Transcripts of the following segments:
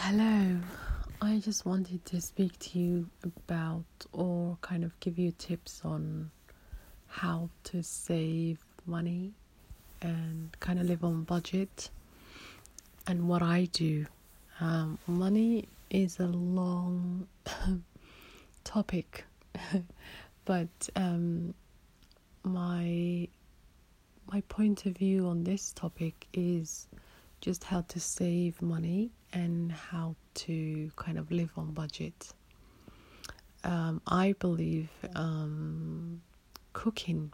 Hello, I just wanted to speak to you about, or kind of give you tips on how to save money and kind of live on budget, and what I do. Money is a long topic, but my point of view on this topic is just how to save money and how to kind of live on budget. I believe cooking,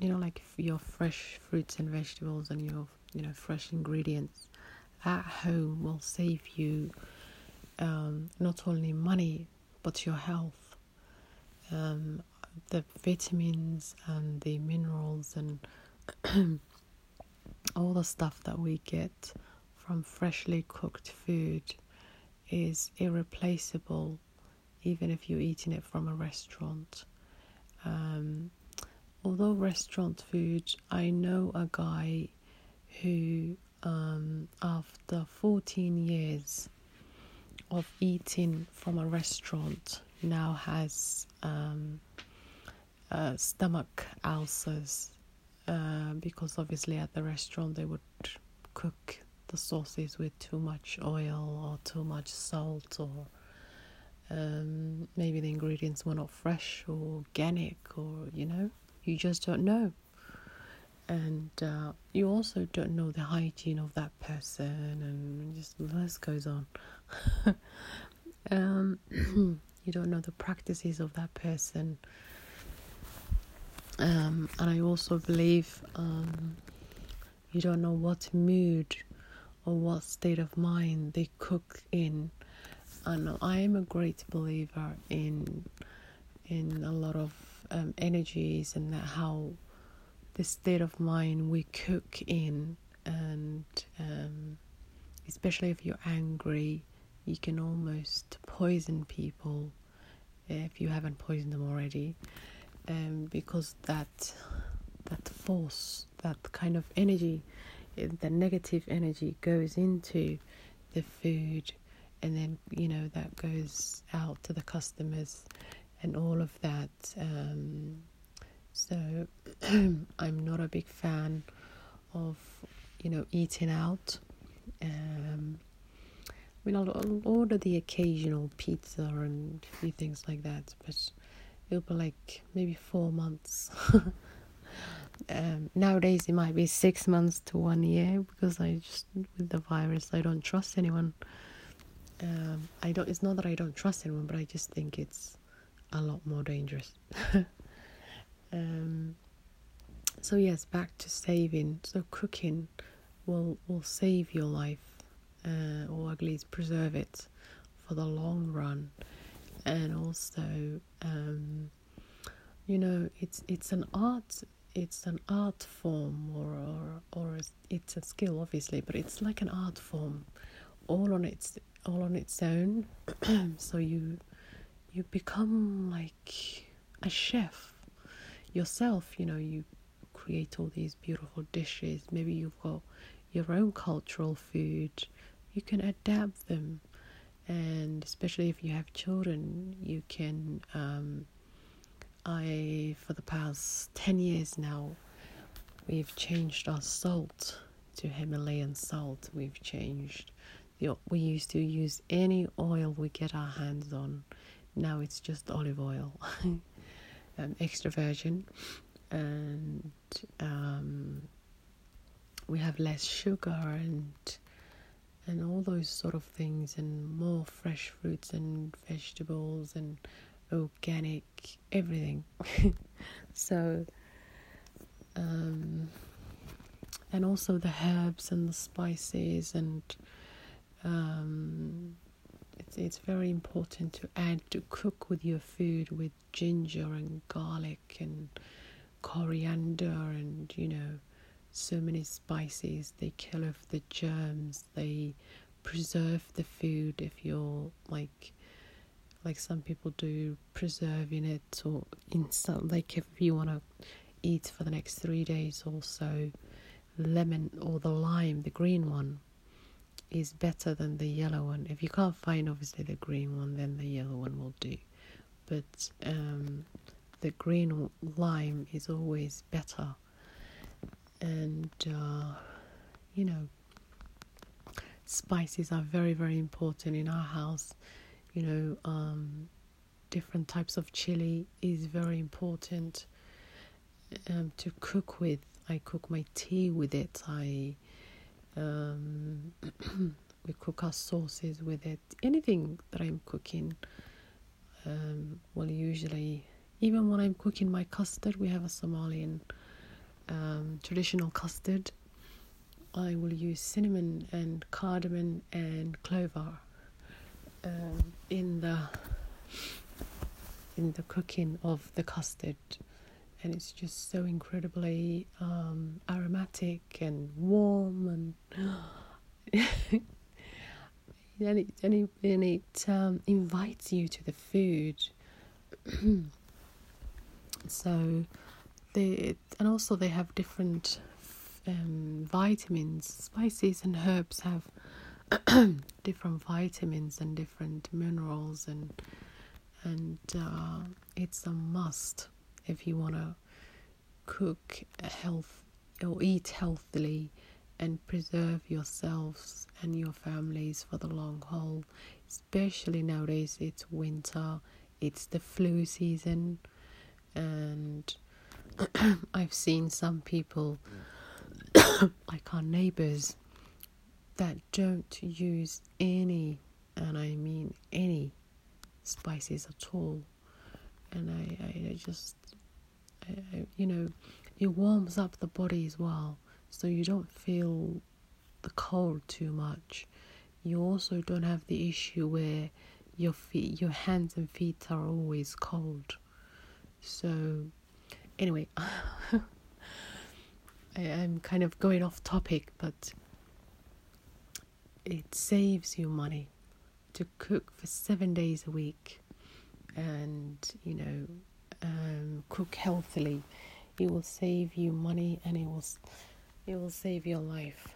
like your fresh fruits and vegetables and your, fresh ingredients at home will save you not only money, but your health. The vitamins and the minerals and all the stuff that we get from freshly cooked food is irreplaceable, even if you're eating it from a restaurant. Although restaurant food, I know a guy who, after 14 years of eating from a restaurant, now has stomach ulcers. Because obviously at the restaurant they would cook the sauces with too much oil or too much salt, or maybe the ingredients were not fresh or organic, or you just don't know. And you also don't know the hygiene of that person, and just the list goes on. You don't know the practices of that person. And I also believe you don't know what mood or what state of mind they cook in. And I am a great believer in a lot of energies, and that how the state of mind we cook in. And especially if you're angry, you can almost poison people if you haven't poisoned them already. Because that force, that kind of energy, the negative energy goes into the food, and then that goes out to the customers and all of that. So I'm not a big fan of eating out. I'll order the occasional pizza and a few things like that, but it'll be like maybe 4 months. Nowadays it might be 6 months to 1 year, because with the virus, I don't trust anyone. It's not that I don't trust anyone, but I just think it's a lot more dangerous. So yes, back to saving. So cooking will save your life, or at least preserve it for the long run. And also, it's an art form, or it's a skill, obviously, but it's like an art form, all on its own. So you become like a chef yourself. You create all these beautiful dishes. Maybe you've got your own cultural food. You can adapt them. And especially if you have children, you can. For the past 10 years now, we've changed our salt to Himalayan salt. We've changed. We used to use any oil we get our hands on. Now it's just olive oil, extra virgin, and we have less sugar and all those sort of things, and more fresh fruits and vegetables and organic everything. So and also the herbs and the spices, and it's very important to cook with your food with ginger and garlic and coriander, and so many spices. They kill off the germs, they preserve the food. If you're like some people do, preserving it, or if you want to eat for the next 3 days or so, lemon or the lime, the green one, is better than the yellow one. If you can't find obviously the green one, then the yellow one will do, but the green lime is always better. And you know, spices are very, very important in our house. You know, different types of chili is very important to cook with. I cook my tea with it. We cook our sauces with it. Anything that I'm cooking, well, usually, even when I'm cooking my custard, we have a Somalian traditional custard, I will use cinnamon and cardamom and clover in the cooking of the custard, and it's just so incredibly aromatic and warm, and it invites you to the food. So and also they have different vitamins. Spices and herbs have different vitamins and different minerals, and it's a must if you want to cook eat healthily and preserve yourselves and your families for the long haul. Especially nowadays, it's winter, it's the flu season, and I've seen some people like our neighbours that don't use any, and I mean any, spices at all. And I you know, it warms up the body as well, so you don't feel the cold too much. You also don't have the issue where your hands and feet are always cold. So anyway, I'm kind of going off topic, but it saves you money to cook for 7 days a week and, you know, cook healthily. It will save you money, and it will save your life.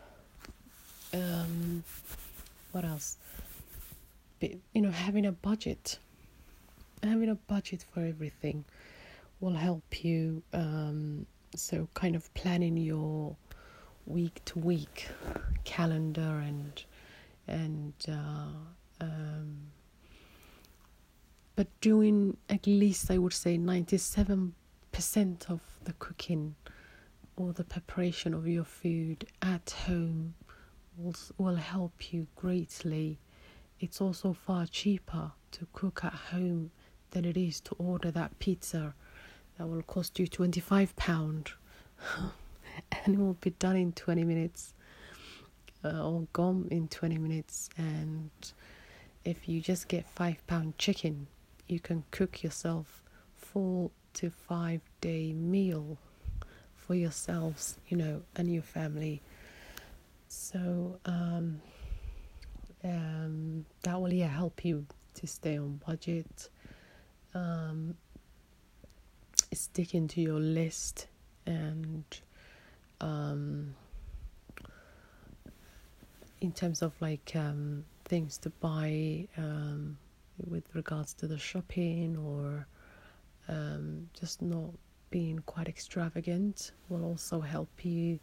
What else? But, you know, having a budget for everything will help you. So kind of planning your week-to-week calendar and but doing at least, I would say, 97% of the cooking or the preparation of your food at home will help you greatly. It's also far cheaper to cook at home than it is to order that pizza that will cost you £25 and it will be done in 20 minutes or gone in 20 minutes. And if you just get £5 chicken, you can cook yourself 4 to 5 day meal for yourselves, you know, and your family. So that will help you to stay on budget. Sticking to your list and in terms of like things to buy with regards to the shopping, or just not being quite extravagant will also help you.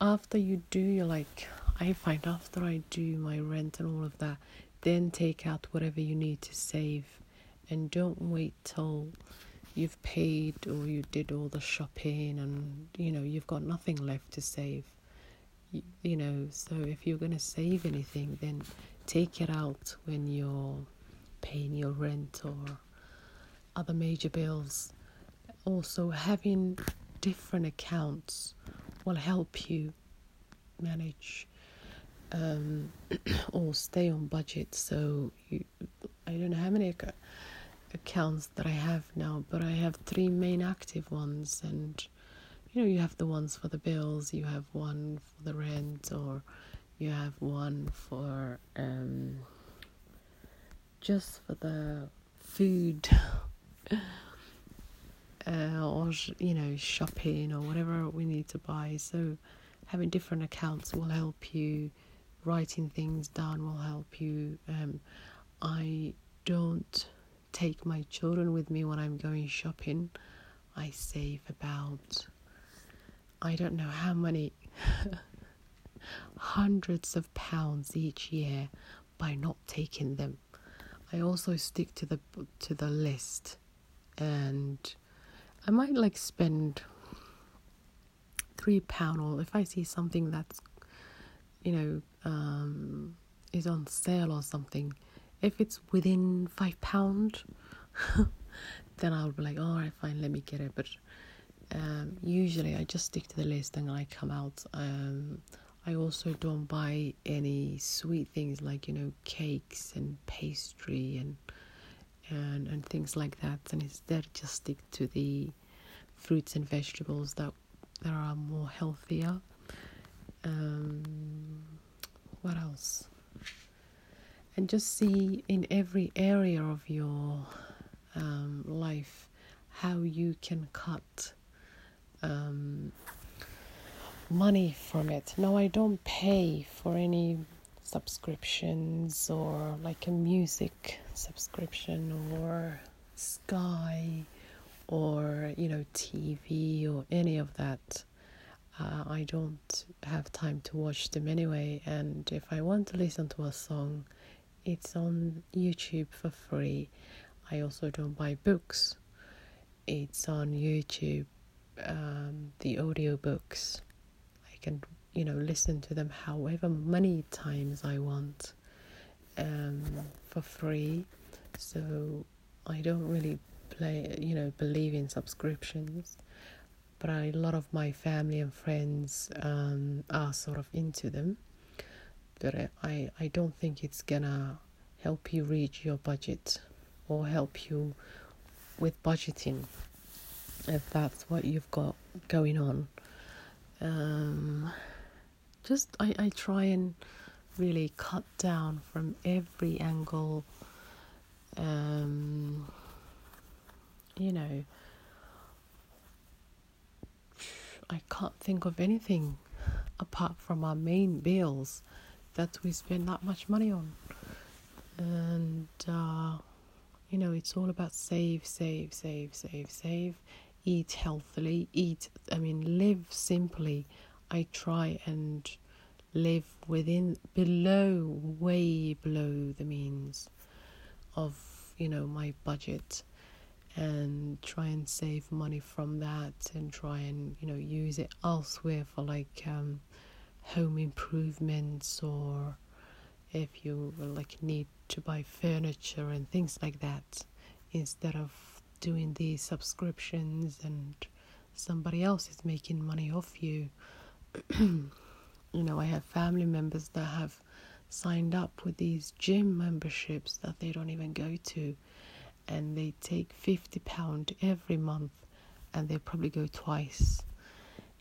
After you do your I find after I do my rent and all of that, then take out whatever you need to save. And don't wait till you've paid or you did all the shopping and, you know, you've got nothing left to save. You know, so if you're going to save anything, then take it out when you're paying your rent or other major bills. Also, having different accounts will help you manage or stay on budget. So I don't know how many accounts that I have now, but I have 3 main active ones, and you know, you have the ones for the bills, you have one for the rent, or you have one for just for the food or shopping or whatever we need to buy. So having different accounts will help you. Writing things down will help you. I don't take my children with me when I'm going shopping. I save about, I don't know how many, hundreds of pounds each year by not taking them. I also stick to the list, and I might like spend £3 or if I see something that's, is on sale or something. If it's within £5, then I'll be like, alright, fine, let me get it. But usually I just stick to the list and I come out. I also don't buy any sweet things like, cakes and pastry and things like that. And instead just stick to the fruits and vegetables that are more healthier. What else? And just see in every area of your life how you can cut money from it. No, I don't pay for any subscriptions or like a music subscription or Sky or TV or any of that. I don't have time to watch them anyway, and if I want to listen to a song, it's on YouTube for free. I also don't buy books. It's on YouTube, the audiobooks. I can, listen to them however many times I want for free. So I don't really believe in subscriptions. But a lot of my family and friends are sort of into them. But I don't think it's gonna help you reach your budget or help you with budgeting if that's what you've got going on. I try and really cut down from every angle, I can't think of anything apart from our main bills that we spend that much money on. And, it's all about save. Eat healthily. Live simply. I try and live way below the means of, my budget. And try and save money from that and try and, use it elsewhere for home improvements, or if you need to buy furniture and things like that, instead of doing these subscriptions and somebody else is making money off you. I have family members that have signed up with these gym memberships that they don't even go to. And they take £50 every month, and they probably go twice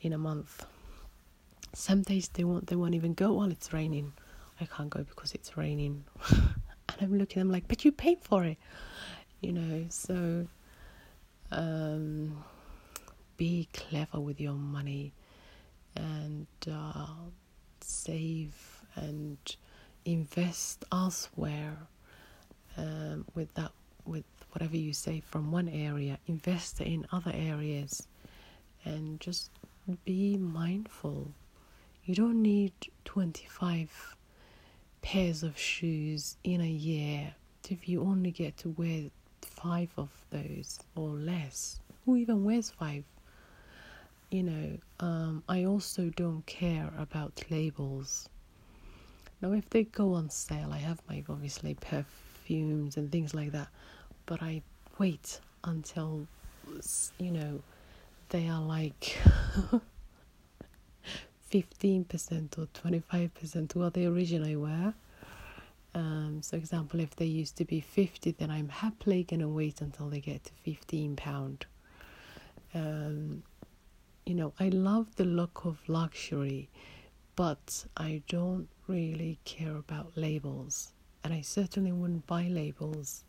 in a month. Some days they won't even go while it's raining. I can't go because it's raining. And I'm looking at them like, but you paid for it. So be clever with your money and save and invest elsewhere with whatever you save from one area, invest in other areas, and just be mindful. You don't need 25 pairs of shoes in a year if you only get to wear 5 of those or less. Who even wears 5? I also don't care about labels. Now, if they go on sale, I have my obviously perfumes and things like that. But I wait until, they are like 15% or 25% what they originally were. So example, if they used to be 50, then I'm happily going to wait until they get to £15. I love the look of luxury, but I don't really care about labels. And I certainly wouldn't buy labels.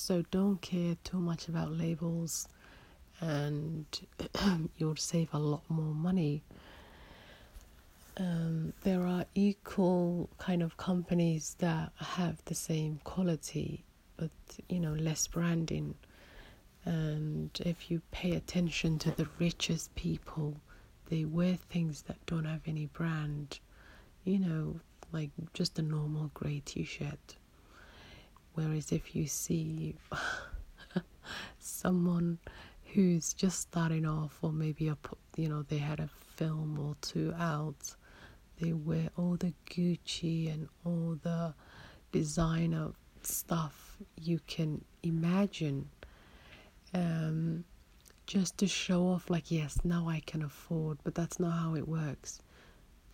So don't care too much about labels and you'll save a lot more money. There are equal kind of companies that have the same quality, but less branding. And if you pay attention to the richest people, they wear things that don't have any brand, like just a normal grey t-shirt. Whereas if you see someone who's just starting off, or maybe they had a film or two out, they wear all the Gucci and all the designer stuff you can imagine, just to show off, like, yes, now I can afford. But that's not how it works.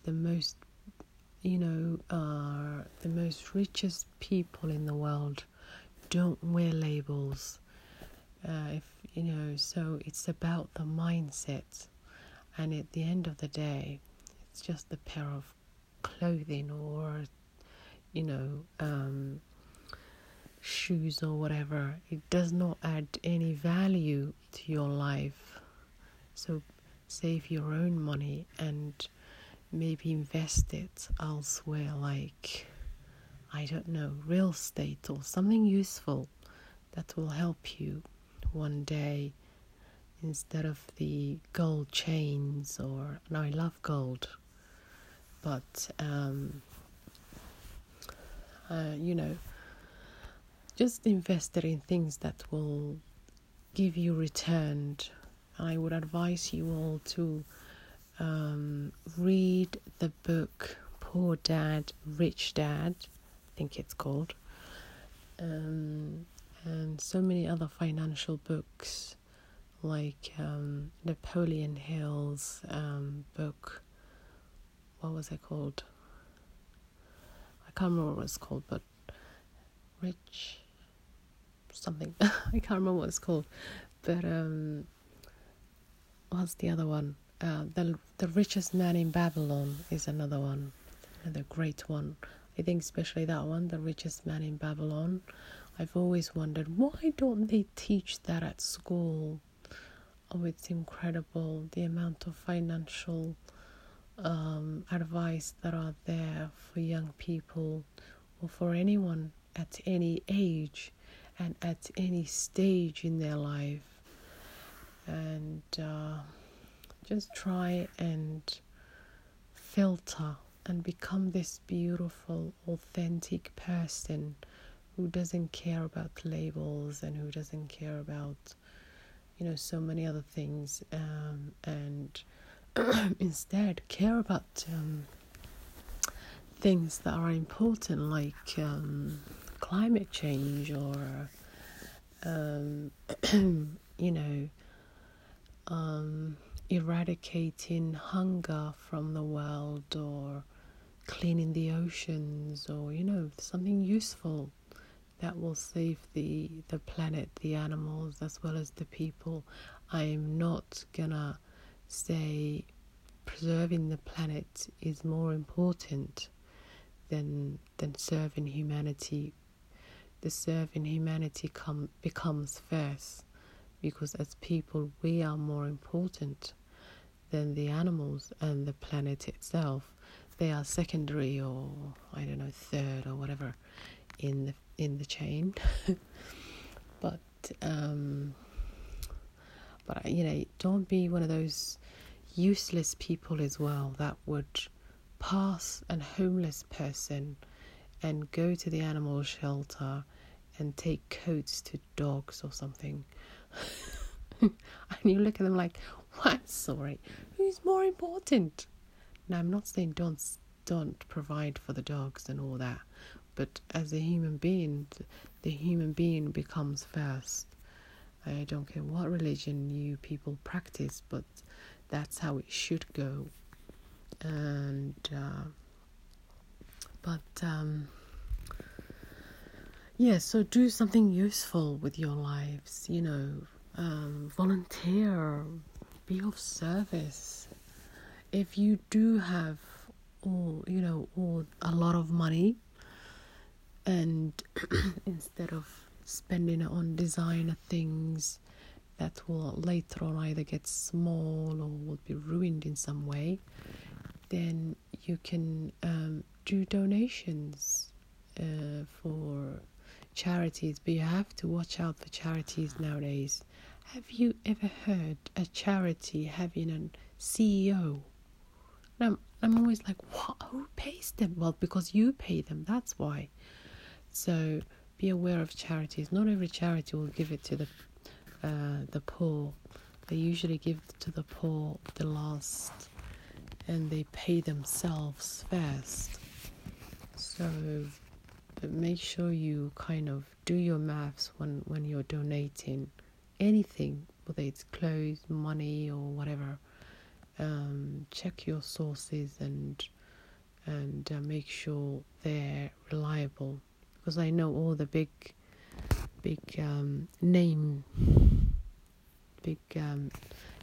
The most richest people in the world don't wear labels. So it's about the mindset. And at the end of the day, it's just a pair of clothing or, shoes or whatever. It does not add any value to your life. So save your own money and maybe invest it elsewhere, like, I don't know, real estate or something useful that will help you one day, instead of the gold chains. I love gold, but just invest it in things that will give you returned. I would advise you all to read the book Poor Dad, Rich Dad, I think it's called, and so many other financial books, like Napoleon Hill's book, what was it called? I can't remember what it's called, but Rich something. I can't remember what it's called, but what's the other one? The Richest Man in Babylon is another one, another great one. I think especially that one, The Richest Man in Babylon. I've always wondered, why don't they teach that at school? Oh, it's incredible, the amount of financial advice that are there for young people, or for anyone at any age and at any stage in their life. And just try and filter and become this beautiful, authentic person who doesn't care about labels and who doesn't care about, so many other things. And instead, care about things that are important, like climate change or, eradicating hunger from the world, or cleaning the oceans, or something useful that will save the planet, the animals, as well as the people. I'm not gonna say preserving the planet is more important than serving humanity. The serving humanity becomes first, because as people we are more important than the animals, and the planet itself, they are secondary, or I don't know, third or whatever in the chain. But don't be one of those useless people as well that would pass a homeless person and go to the animal shelter and take coats to dogs or something. And you look at them like, what? Sorry, who's more important? Now, I'm not saying don't provide for the dogs and all that, but as a human being, the human being becomes first. I don't care what religion you people practice, but that's how it should go. And so do something useful with your lives, volunteer, be of service. If you do have a lot of money, and instead of spending it on designer things that will later on either get small or will be ruined in some way, then you can do donations for charities. But you have to watch out for charities nowadays. Have you ever heard a charity having a CEO? And I'm always like, what? Who pays them? Well, because you pay them, that's why. So be aware of charities. Not every charity will give it to the poor. They usually give to the poor, the last, and they pay themselves first. So make sure you kind of do your maths when you're donating anything, whether it's clothes, money, or whatever. Check your sources and make sure they're reliable, because I know all the big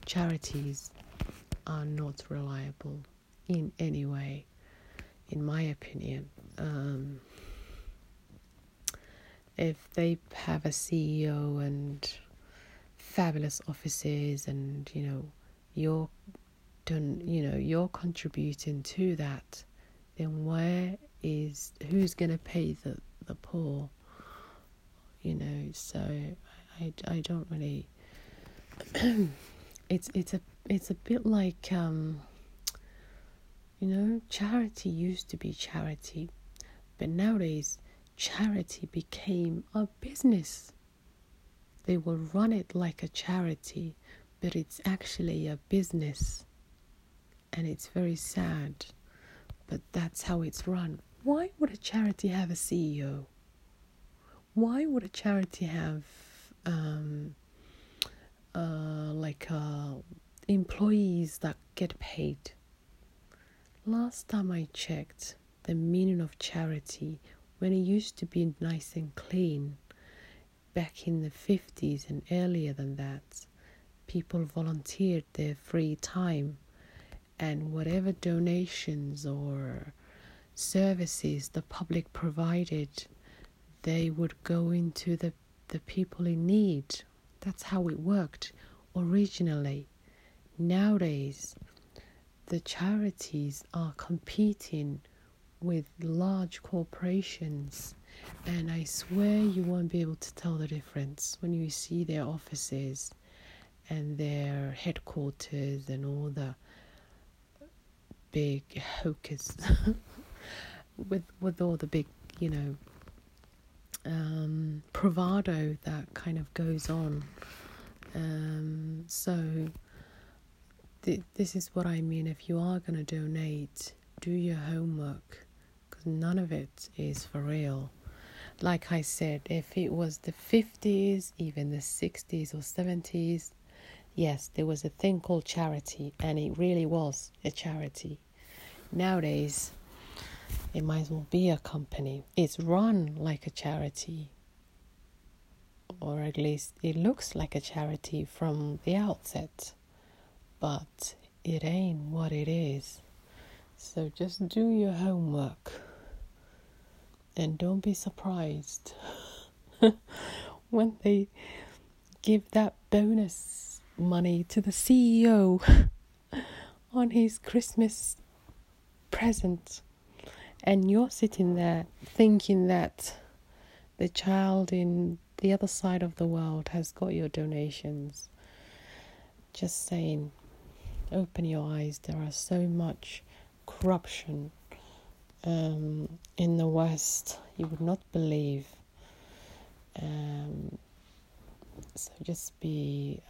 charities are not reliable in any way, in my opinion. If they have a CEO and fabulous offices, and you're contributing to that, then who's going to pay the poor? So I don't really. it's a bit like charity used to be charity, but nowadays charity became a business. They will run it like a charity, but it's actually a business, and it's very sad, but that's how it's run. Why would a charity have a CEO? Why would a charity have employees that get paid? Last time I checked the meaning of charity, when it used to be nice and clean, back in the 50s and earlier than that, people volunteered their free time, and whatever donations or services the public provided, they would go into the people in need. That's how it worked originally. Nowadays, the charities are competing with large corporations, and I swear you won't be able to tell the difference when you see their offices and their headquarters and all the big hocus with all the big bravado that kind of goes on. So this is what I mean. If you are going to donate, do your homework, because none of it is for real. Like I said, if it was the 50s, even the 60s or 70s, yes, there was a thing called charity, and it really was a charity. Nowadays, it might as well be a company. It's run like a charity, or at least it looks like a charity from the outset, but it ain't what it is. So just do your homework, and don't be surprised when they give that bonus money to the CEO on his Christmas present, and you're sitting there thinking that the child in the other side of the world has got your donations. Just saying, open your eyes. There are so much corruption in the West, you would not believe. So just be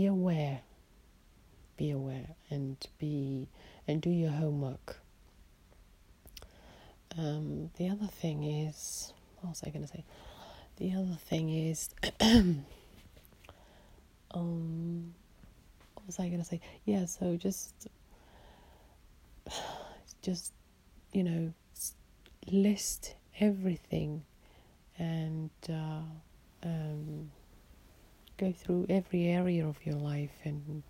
aware, and do your homework. The other thing is, what was I going to say? The other thing is, what was I going to say? Yeah, so just list everything, and go through every area of your life, and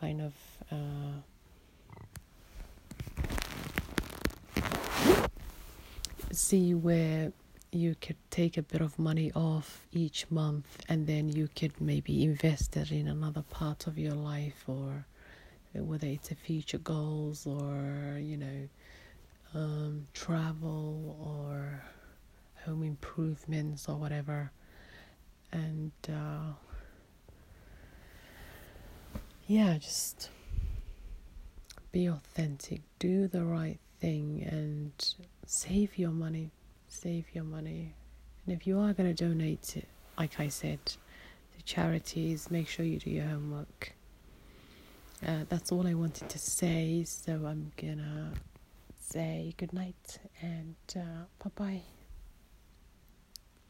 kind of see where you could take a bit of money off each month, and then you could maybe invest it in another part of your life, or whether it's a future goals, or travel or home improvements or whatever. And just be authentic, do the right thing, and save your money. And if you are going to donate it, like I said, to charities, make sure you do your homework. That's all I wanted to say, so I'm gonna say good night and bye bye.